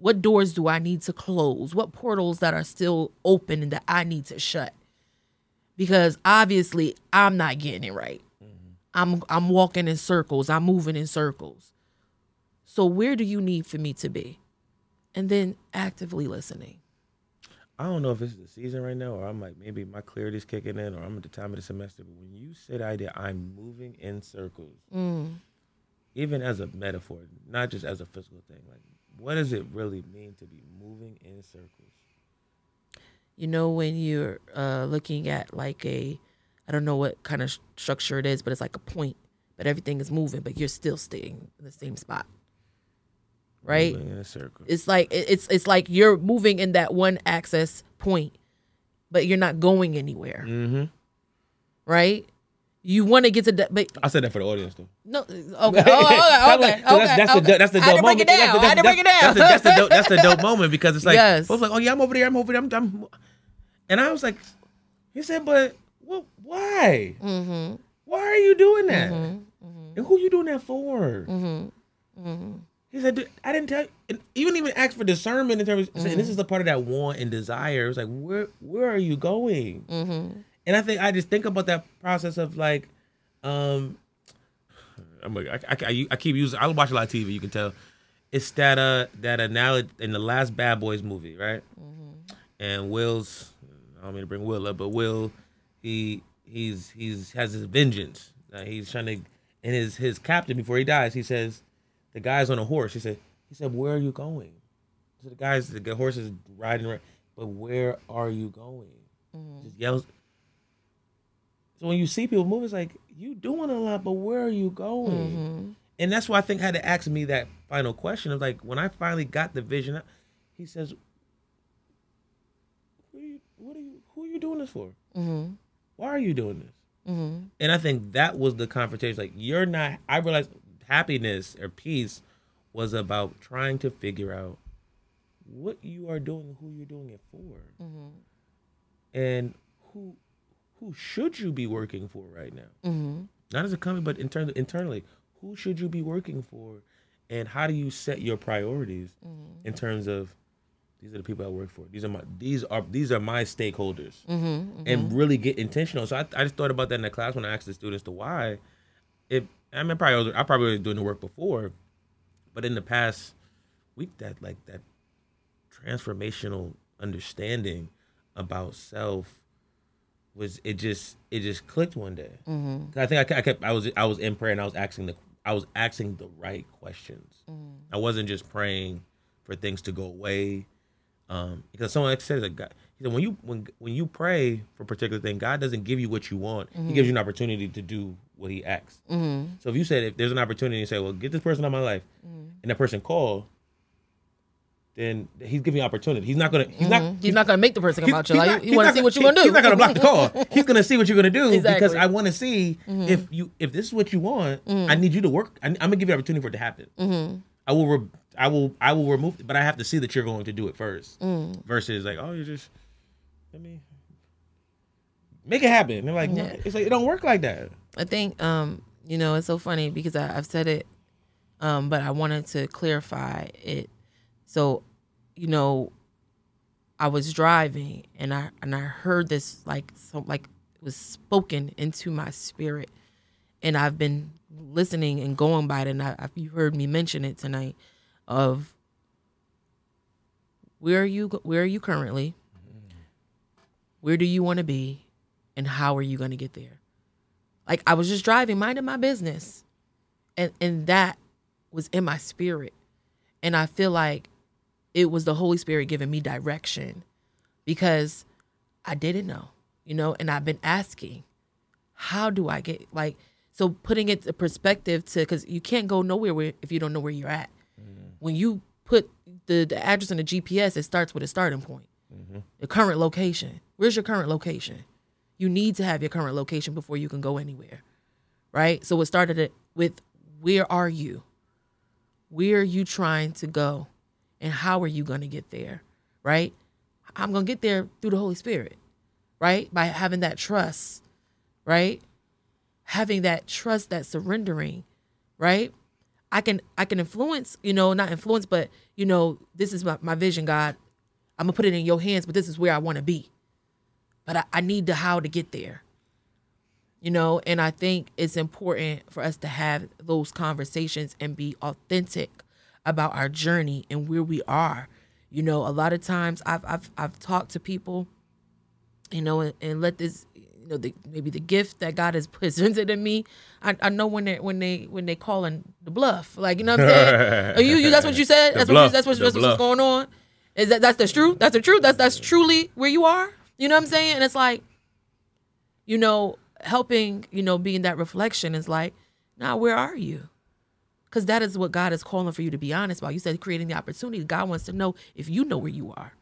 What doors do I need to close? What portals that are still open and that I need to shut? Because obviously I'm not getting it right. Mm-hmm. I'm I'm walking in circles. I'm moving in circles. So where do you need for me to be? And then actively listening. I don't know if it's the season right now or I'm like maybe my clarity's kicking in or I'm at the time of the semester. But when you said I did, I'm moving in circles. Mm. Even as a metaphor, not just as a physical thing, like, what does it really mean to be moving in circles? You know, when you're uh, looking at like a, I don't know what kind of sh- structure it is, but it's like a point, but everything is moving, but you're still staying in the same spot, right? Moving in a circle. It's like it's it's like you're moving in that one access point, but you're not going anywhere, mm-hmm. right? You want to get to that, but I said that for the audience, though. No, okay, oh, okay, okay, okay. That's, that's okay. The, that's the dope I didn't moment. Break it down. That's the, that's, I didn't break it down. That's the, that's the, dope, that's the dope moment because it's like, yes. I was like, oh yeah, I'm over there, I'm over there, I'm, I'm. And I was like, he said, but well, why? Mm-hmm. Why are you doing that? Mm-hmm. Mm-hmm. And who you doing that for? Mm-hmm. Mm-hmm. He said, I didn't tell you. And even even ask for discernment in terms. Of, mm-hmm. And this is the part of that want and desire. It was like, where where are you going? Mm-hmm. And I think I just think about that process of like, um, I'm like, I, I, I keep using, I watch a lot of T V, you can tell. It's that, uh, that analogy in the last Bad Boys movie, right? Mm-hmm. And Will's, I don't mean to bring Will up, but Will, he he's he's has his vengeance. Uh, he's trying to, and his, his captain, before he dies, he says, the guy's on a horse. He said, he said, where are you going? So the guy's, the horse is riding around, but where are you going? Mm-hmm. Just yells. So when you see people move, it's like, you doing a lot, but where are you going? Mm-hmm. And that's why I think I had to ask me that final question of like, when I finally got the vision, he says, what are you, what are you who are you doing this for? Mm-hmm. Why are you doing this? Mm-hmm. And I think that was the confrontation. Like, you're not, I realized happiness or peace was about trying to figure out what you are doing, and who you're doing it for. Mm-hmm. And who, Who should you be working for right now? Mm-hmm. Not as a company, but internally, internally, who should you be working for? And how do you set your priorities mm-hmm. in terms of these are the people I work for. These are my these are these are my stakeholders, mm-hmm, mm-hmm. and really get intentional. So I, I just thought about that in the class when I asked the students the why. It I mean probably I, was, I probably was doing the work before, but in the past we that like that transformational understanding about self was it just it just clicked one day. Mm-hmm. I think I, I kept I was I was in prayer and I was asking the I was asking the right questions. Mm. I wasn't just praying for things to go away. Um, because someone said that God, he said when you when when you pray for a particular thing, God doesn't give you what you want. Mm-hmm. He gives you an opportunity to do what he asks. Mm-hmm. So if you said if there's an opportunity, you say, well, get this person out of my life, mm-hmm. and that person called, then he's giving you opportunity. He's not gonna he's mm-hmm. not he's, he's not gonna make the person come out your life. You wanna see what you're gonna do. He's not gonna block the call. He's gonna see what you're gonna do exactly. Because I wanna see mm-hmm. if you if this is what you want, mm-hmm. I need you to work. I, I'm gonna give you an opportunity for it to happen. Mm-hmm. I will re- I will I will remove it, but I have to see that you're going to do it first. Mm. Versus like, oh, you just let me make it happen. And like yeah. it's like it don't work like that. I think um, you know, it's so funny because I, I've said it um, but I wanted to clarify it. So, you know, I was driving and I and I heard this like so like it was spoken into my spirit. And I've been listening and going by it, and I, I, you heard me mention it tonight. Of where are you, where are you currently? Where do you want to be, and how are you going to get there? Like I was just driving, minding my business, and and that was in my spirit, and I feel like it was the Holy Spirit giving me direction because I didn't know, you know, and I've been asking, how do I get like. So putting it to perspective to, because you can't go nowhere where, if you don't know where you're at. Mm-hmm. When you put the, the address in the G P S, it starts with a starting point. Mm-hmm. The current location. Where's your current location? You need to have your current location before you can go anywhere, right? So it started with, where are you? Where are you trying to go? And how are you going to get there, right? I'm going to get there through the Holy Spirit, right? By having that trust, right? Having that trust, that surrendering, right? I can I can influence, you know, not influence, but, you know, this is my, my vision, God. I'm going to put it in your hands, but this is where I want to be. But I, I need the how to get there, you know? And I think it's important for us to have those conversations and be authentic about our journey and where we are. You know, a lot of times I've I've, I've talked to people, you know, and, and let this... Know, the, maybe the gift that God has presented in me. I, I know when they when they when they calling the bluff, like you know what I'm saying. Are you, you that's what you said. That's bluff, what you, that's what that's bluff. What's going on. Is that that's the truth? That's the truth. That's that's truly where you are. You know what I'm saying. And it's like, you know, helping you know being that reflection is like, now nah, where are you? Because that is what God is calling for you to be honest about. You said creating the opportunity. God wants to know if you know where you are.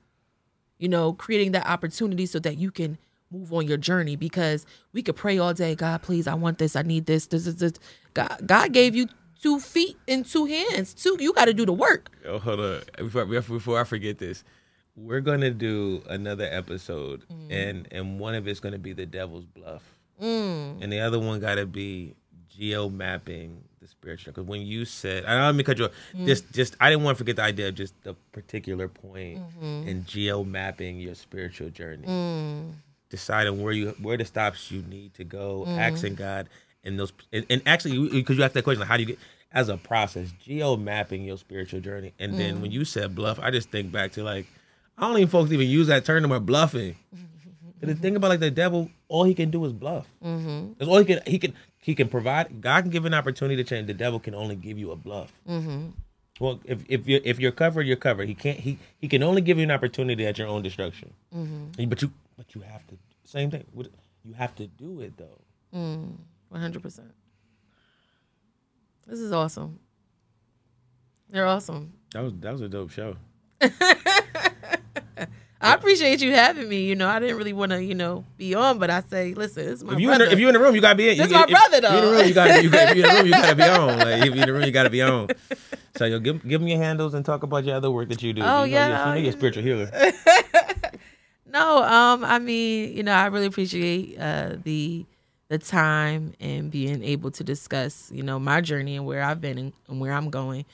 You know, creating that opportunity so that you can. Move on your journey because we could pray all day. God, please, I want this. I need this. This is this, this. God, God gave you two feet and two hands. Two, you got to do the work. Yo, hold on. Before, before I forget this, we're gonna do another episode, mm. and and one of it's gonna be the devil's bluff, mm. and the other one gotta be geo mapping the spiritual. Because when you said, I don't mean cut you off. Mm. Just, just I didn't want to forget the idea of just the particular point mm-hmm. in geo mapping your spiritual journey. Mm. Deciding where you where the stops you need to go, mm. asking God, and those and, and actually because you asked that question, like, how do you get as a process geo mapping your spiritual journey? And mm. then when you said bluff, I just think back to like I don't even folks even use that term anymore, bluffing. But the thing about like the devil, all he can do is bluff. Mm-hmm. That's all he can he can he can provide. God can give an opportunity to change. The devil can only give you a bluff. Mm-hmm. Well, if if you if you're covered, you're covered. He can't he he can only give you an opportunity at your own destruction. Mm-hmm. But you. But you have to, same thing, you have to do it, though. Mm, one hundred percent. This is awesome. They're awesome. That was that was a dope show. I appreciate you having me. You know, I didn't really want to, you know, be on, but I say, listen, this is my if you brother. In the, if you're in the room, you got to be in. This is my if, brother, though. If you're in the room, you got you to you be on. Like, if you're in the room, you got to be on. So yo, give, give them your handles and talk about your other work that you do. Oh, you know, yeah. You're, you know you're a spiritual healer. No, um, I mean, you know, I really appreciate uh, the the time and being able to discuss, you know, my journey and where I've been and, and where I'm going,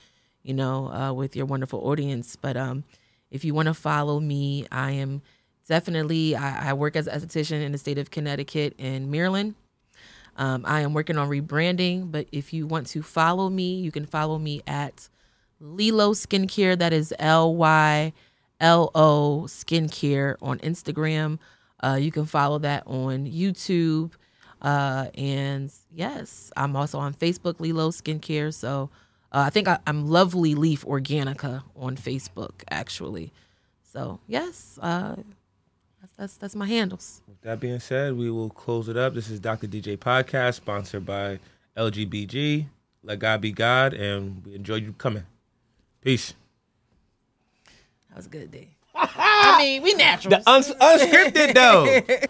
you know, uh, with your wonderful audience. But um, if you want to follow me, I am definitely, I, I work as an esthetician in the state of Connecticut and Maryland. Um, I am working on rebranding, but if you want to follow me, you can follow me at Lylo Skincare. That is L Y L O Skincare on Instagram. Uh, you can follow that on YouTube. Uh, and yes, I'm also on Facebook, Lylo Skincare. So uh, I think I, I'm Lovely Leaf Organica on Facebook, actually. So yes, uh, that's, that's that's my handles. With that being said, we will close it up. This is Doctor D J Podcast, sponsored by L G B G. Let God be God, and we enjoy you coming. Peace. That was a good day. I mean, we natural. The uns- unscripted though.